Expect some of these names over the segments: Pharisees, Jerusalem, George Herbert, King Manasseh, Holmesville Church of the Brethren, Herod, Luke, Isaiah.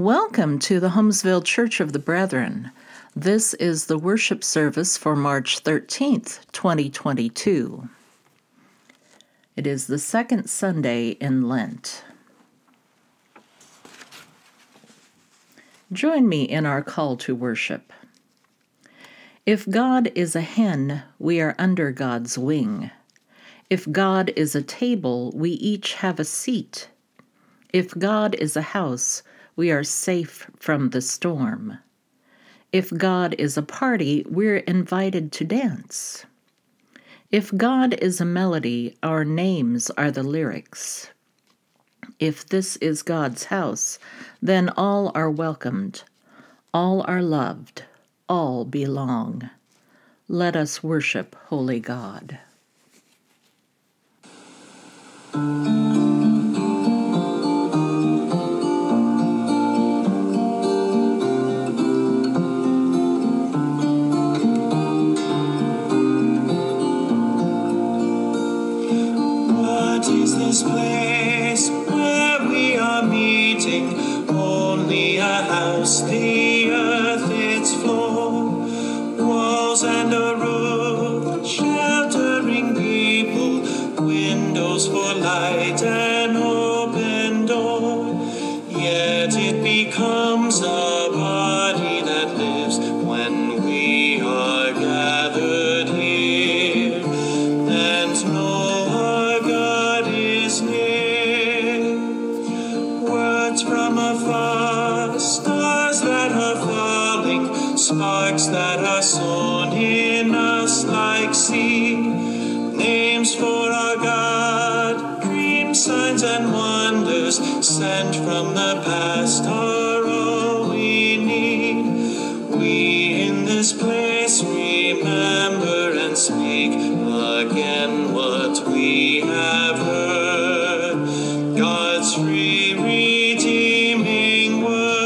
Welcome to the Holmesville Church of the Brethren. This is the worship service for March 13th, 2022. It is the second Sunday in Lent. Join me in our call to worship. If God is a hen, we are under God's wing. If God is a table, we each have a seat. If God is a house, we are safe from the storm. If God is a party, we're invited to dance. If God is a melody, our names are the lyrics. If this is God's house, then all are welcomed, all are loved, all belong. Let us worship Holy God. This place where we are meeting, only a house, the earth, its floor, walls and a roof, sheltering people, windows for light, an open door, yet it becomes a body that lives when we are gathered here, and sparks that are sown in us like seed, names for our God, dream signs and wonders sent from the past are all we need. We in this place remember and speak again what we have heard, God's free redeeming word.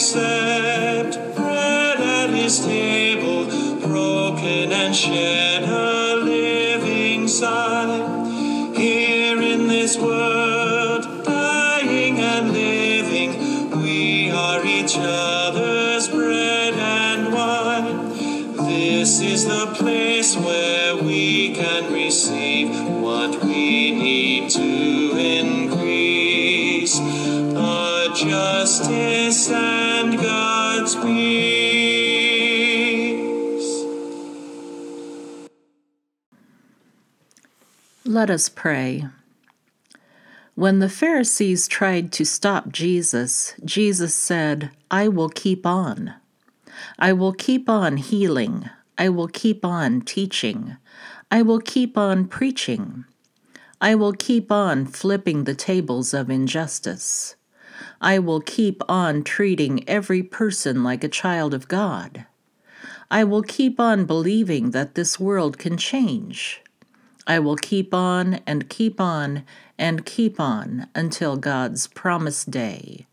Accept bread at his table, broken and shed a living sigh. Here in this world, dying and living, we are each other's bread and wine. This is the place where we can receive what we need to increase. Justice and God's peace. Let us pray. When the Pharisees tried to stop Jesus, Jesus said, "I will keep on. I will keep on healing. I will keep on teaching. I will keep on preaching. I will keep on flipping the tables of injustice. I will keep on treating every person like a child of God. I will keep on believing that this world can change. I will keep on and keep on and keep on until God's promised day."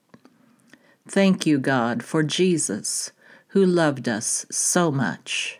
Thank you, God, for Jesus, who loved us so much.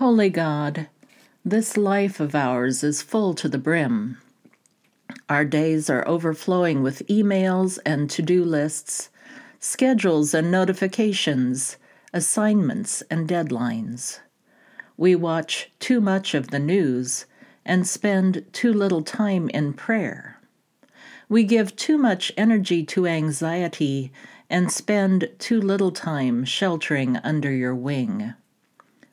Holy God, this life of ours is full to the brim. Our days are overflowing with emails and to-do lists, schedules and notifications, assignments and deadlines. We watch too much of the news and spend too little time in prayer. We give too much energy to anxiety and spend too little time sheltering under your wing.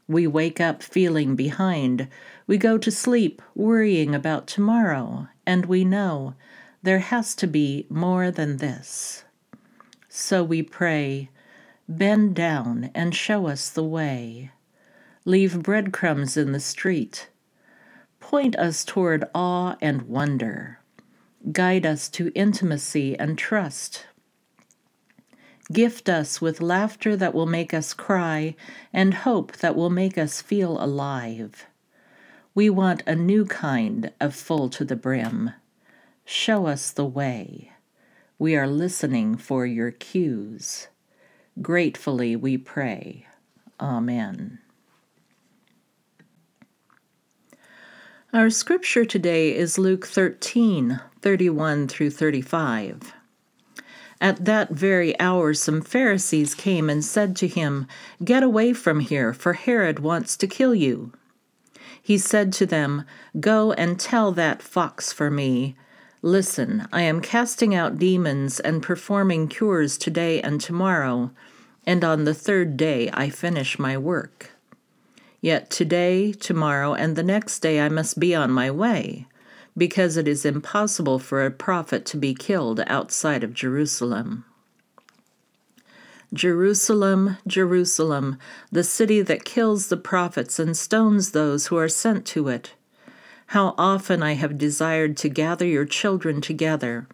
We wake up feeling behind. We go to sleep worrying about tomorrow, and we know there has to be more than this. So we pray, bend down and show us the way. Leave breadcrumbs in the street. Point us toward awe and wonder. Guide us to intimacy and trust. Gift us with laughter that will make us cry and hope that will make us feel alive. We want a new kind of full to the brim. Show us the way. We are listening for your cues. Gratefully we pray. Amen. Our scripture today is Luke 13:31-35. At that very hour some Pharisees came and said to him, "Get away from here, for Herod wants to kill you." He said to them, "Go and tell that fox for me, 'Listen, I am casting out demons and performing cures today and tomorrow, and on the third day I finish my work. Yet today, tomorrow, and the next day I must be on my way, because it is impossible for a prophet to be killed outside of Jerusalem. Jerusalem, Jerusalem, the city that kills the prophets and stones those who are sent to it. How often I have desired to gather your children together,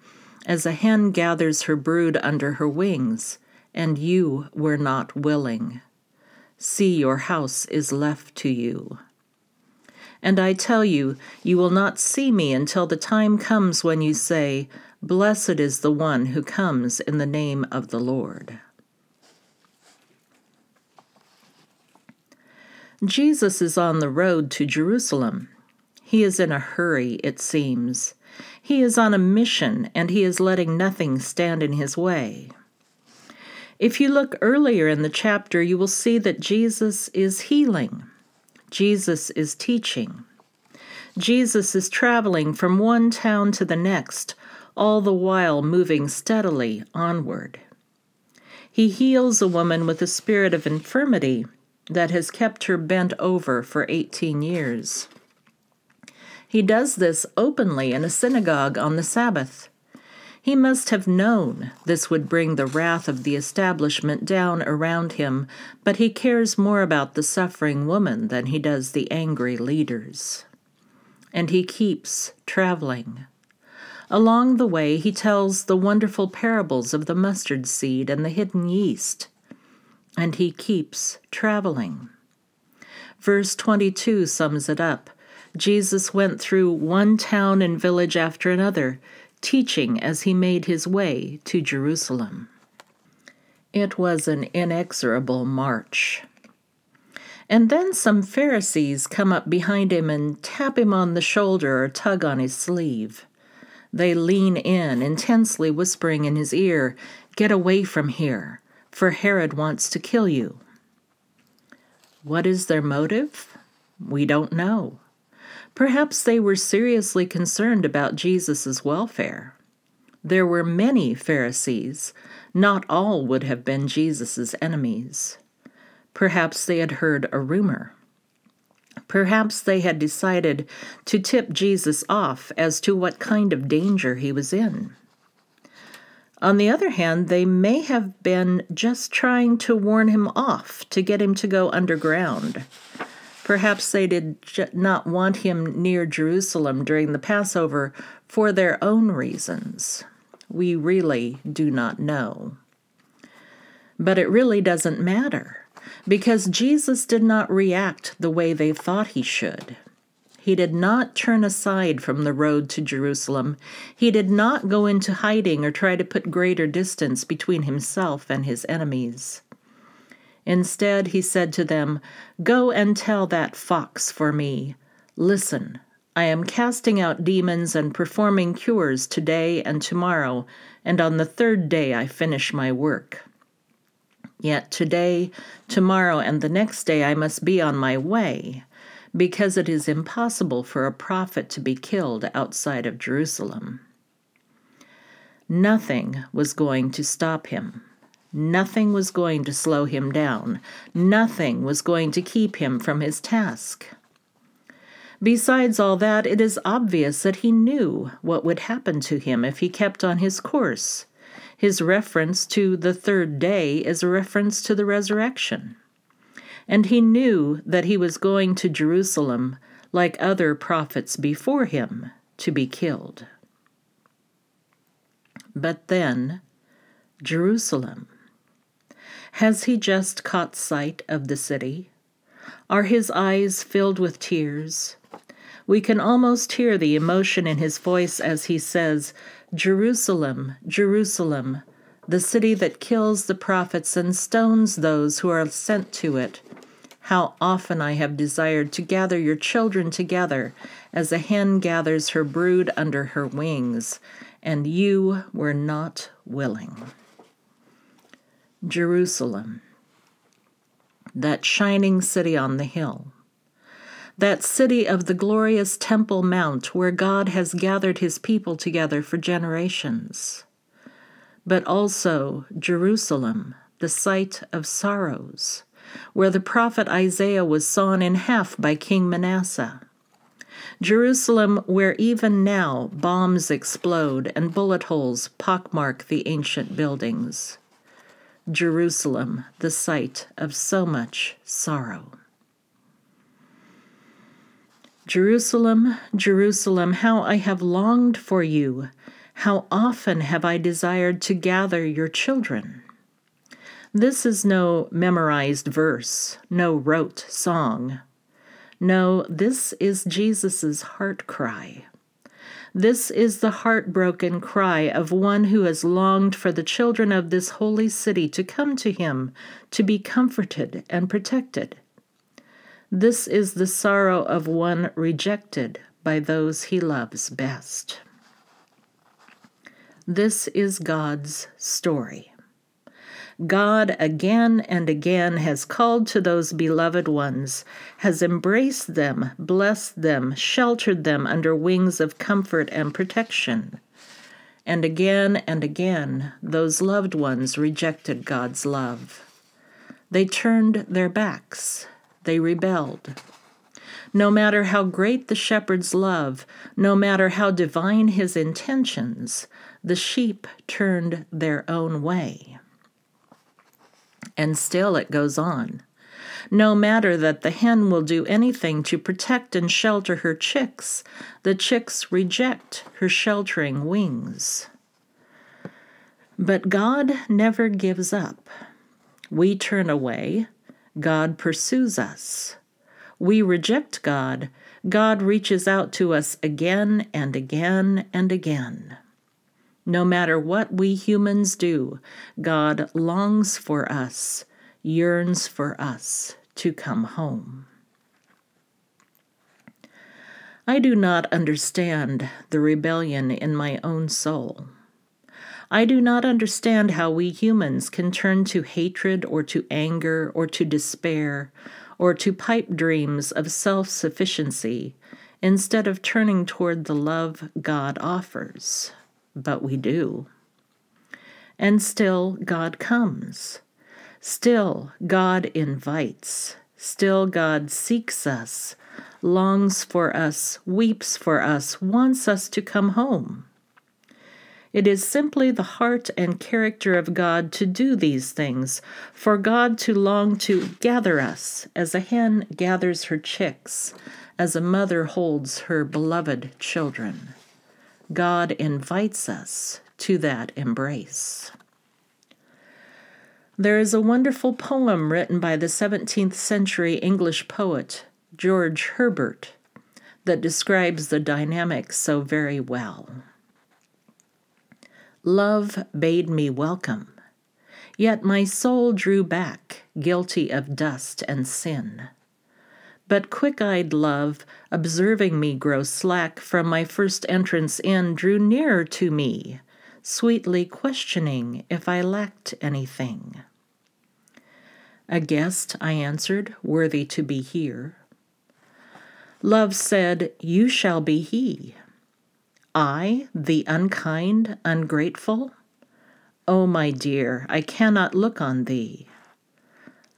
as a hen gathers her brood under her wings, and you were not willing. See, your house is left to you. And I tell you, you will not see me until the time comes when you say, 'Blessed is the one who comes in the name of the Lord.'" Jesus is on the road to Jerusalem. He is in a hurry, it seems. He is on a mission, and he is letting nothing stand in his way. If you look earlier in the chapter, you will see that Jesus is healing. Jesus is teaching. Jesus is traveling from one town to the next, all the while moving steadily onward. He heals a woman with a spirit of infirmity that has kept her bent over for 18 years. He does this openly in a synagogue on the Sabbath. He must have known this would bring the wrath of the establishment down around him, but he cares more about the suffering woman than he does the angry leaders. And he keeps traveling. Along the way, he tells the wonderful parables of the mustard seed and the hidden yeast. And he keeps traveling. Verse 22 sums it up. Jesus went through one town and village after another, teaching as he made his way to Jerusalem. It was an inexorable march. And then some Pharisees come up behind him and tap him on the shoulder or tug on his sleeve. They lean in, intensely whispering in his ear, "Get away from here, for Herod wants to kill you." What is their motive? We don't know. Perhaps they were seriously concerned about Jesus' welfare. There were many Pharisees. Not all would have been Jesus' enemies. Perhaps they had heard a rumor. Perhaps they had decided to tip Jesus off as to what kind of danger he was in. On the other hand, they may have been just trying to warn him off, to get him to go underground. Perhaps they did not want him near Jerusalem during the Passover for their own reasons. We really do not know. But it really doesn't matter, because Jesus did not react the way they thought he should. He did not turn aside from the road to Jerusalem. He did not go into hiding or try to put greater distance between himself and his enemies. Instead, he said to them, "Go and tell that fox for me, 'Listen, I am casting out demons and performing cures today and tomorrow, and on the third day I finish my work. Yet today, tomorrow, and the next day I must be on my way, because it is impossible for a prophet to be killed outside of Jerusalem." Nothing was going to stop him. Nothing was going to slow him down. Nothing was going to keep him from his task. Besides all that, it is obvious that he knew what would happen to him if he kept on his course. His reference to the third day is a reference to the resurrection. And he knew that he was going to Jerusalem, like other prophets before him, to be killed. But then, Jerusalem. Has he just caught sight of the city? Are his eyes filled with tears? We can almost hear the emotion in his voice as he says, "Jerusalem, Jerusalem, the city that kills the prophets and stones those who are sent to it. How often I have desired to gather your children together as a hen gathers her brood under her wings, and you were not willing." Jerusalem, that shining city on the hill, that city of the glorious Temple Mount where God has gathered his people together for generations, but also Jerusalem, the site of sorrows, where the prophet Isaiah was sawn in half by King Manasseh. Jerusalem, where even now bombs explode and bullet holes pockmark the ancient buildings. Jerusalem, the site of so much sorrow. Jerusalem, Jerusalem, how I have longed for you. How often have I desired to gather your children. This is no memorized verse, no rote song. No, this is Jesus' heart cry. This is the heartbroken cry of one who has longed for the children of this holy city to come to him, to be comforted and protected. This is the sorrow of one rejected by those he loves best. This is God's story. God again and again has called to those beloved ones, has embraced them, blessed them, sheltered them under wings of comfort and protection. And again, those loved ones rejected God's love. They turned their backs. They rebelled. No matter how great the shepherd's love, no matter how divine his intentions, the sheep turned their own way. And still it goes on. No matter that the hen will do anything to protect and shelter her chicks, the chicks reject her sheltering wings. But God never gives up. We turn away. God pursues us. We reject God. God reaches out to us again and again and again. No matter what we humans do, God longs for us, yearns for us to come home. I do not understand the rebellion in my own soul. I do not understand how we humans can turn to hatred or to anger or to despair or to pipe dreams of self-sufficiency instead of turning toward the love God offers. But we do. And still God comes. Still God invites. Still God seeks us, longs for us, weeps for us, wants us to come home. It is simply the heart and character of God to do these things, for God to long to gather us as a hen gathers her chicks, as a mother holds her beloved children. God invites us to that embrace. There is a wonderful poem written by the 17th century English poet George Herbert that describes the dynamic so very well. "Love bade me welcome, yet my soul drew back guilty of dust and sin. But quick-eyed love, observing me grow slack from my first entrance in, drew nearer to me, sweetly questioning if I lacked anything. "A guest," I answered, "worthy to be here." Love said, "You shall be he." I, the unkind, ungrateful? Oh, my dear, I cannot look on thee.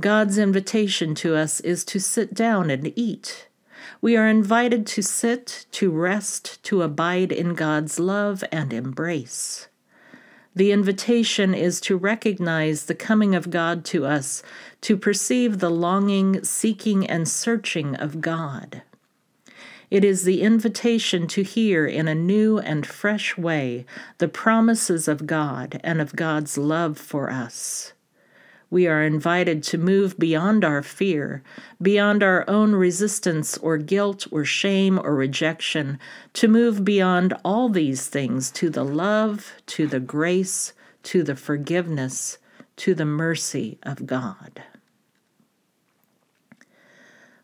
God's invitation to us is to sit down and eat. We are invited to sit, to rest, to abide in God's love and embrace. The invitation is to recognize the coming of God to us, to perceive the longing, seeking, and searching of God. It is the invitation to hear in a new and fresh way the promises of God and of God's love for us. We are invited to move beyond our fear, beyond our own resistance or guilt or shame or rejection, to move beyond all these things to the love, to the grace, to the forgiveness, to the mercy of God.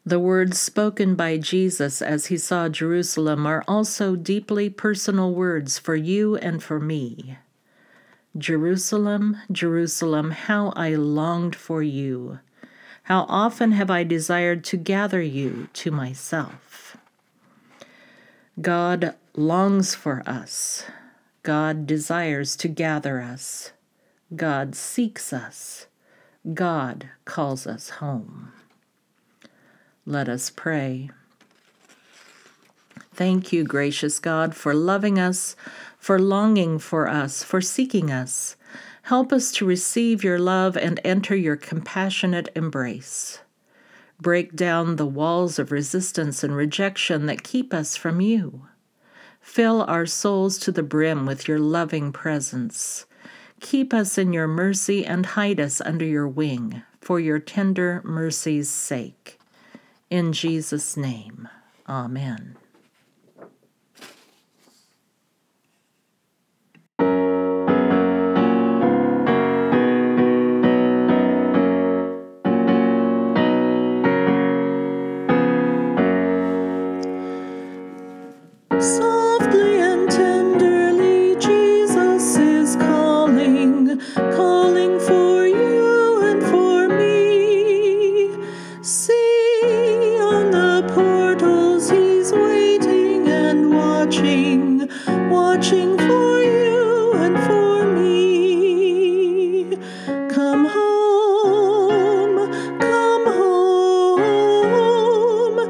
The words spoken by Jesus as he saw Jerusalem are also deeply personal words for you and for me. "Jerusalem, Jerusalem, how I longed for you! How often have I desired to gather you to myself!" God longs for us. God desires to gather us. God seeks us. God calls us home. Let us pray. Thank you, gracious God, for loving us, for longing for us, for seeking us. Help us to receive your love and enter your compassionate embrace. Break down the walls of resistance and rejection that keep us from you. Fill our souls to the brim with your loving presence. Keep us in your mercy and hide us under your wing, for your tender mercy's sake. In Jesus' name, amen. Watching for you and for me. Come home, come home.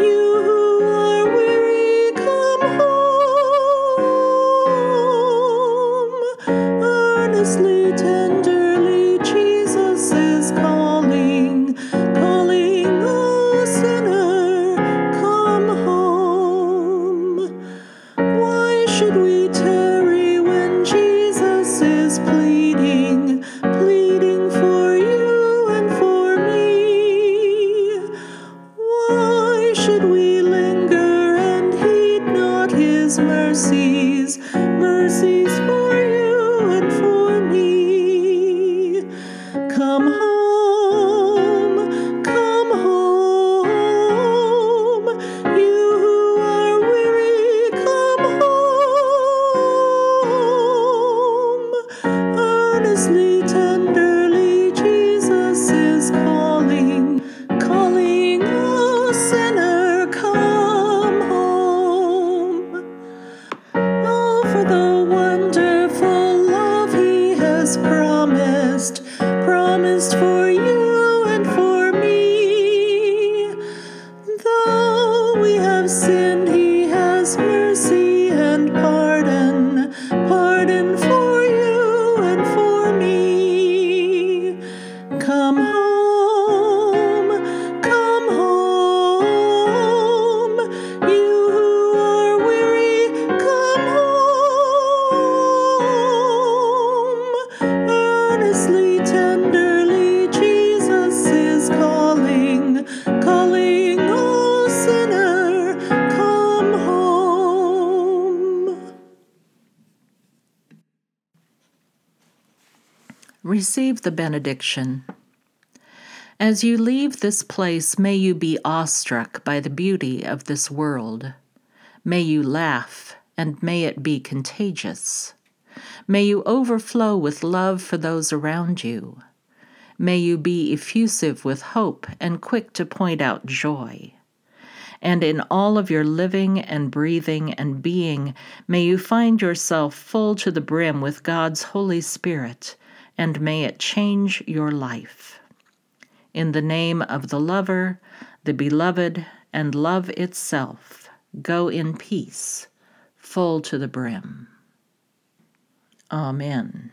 You who are weary, come home. Earnestly, tenderly, Jesus is calling, calling, O sinner, come home. Why should we linger and heed not his mercies, mercies for you and for me? Come home, come home. You who are weary, come home. Earnestly, tenderly, Jesus is calling, calling, O sinner. Promised for you and for me. Though we have sinned, he has mercy and pardon, pardon for you and for me. Come home. receive the benediction. As you leave this place, may you be awestruck by the beauty of this world. May you laugh, and may it be contagious. May you overflow with love for those around you. May you be effusive with hope and quick to point out joy. And in all of your living and breathing and being, may you find yourself full to the brim with God's Holy Spirit, and may it change your life. In the name of the Lover, the Beloved, and Love itself, go in peace, full to the brim. Amen.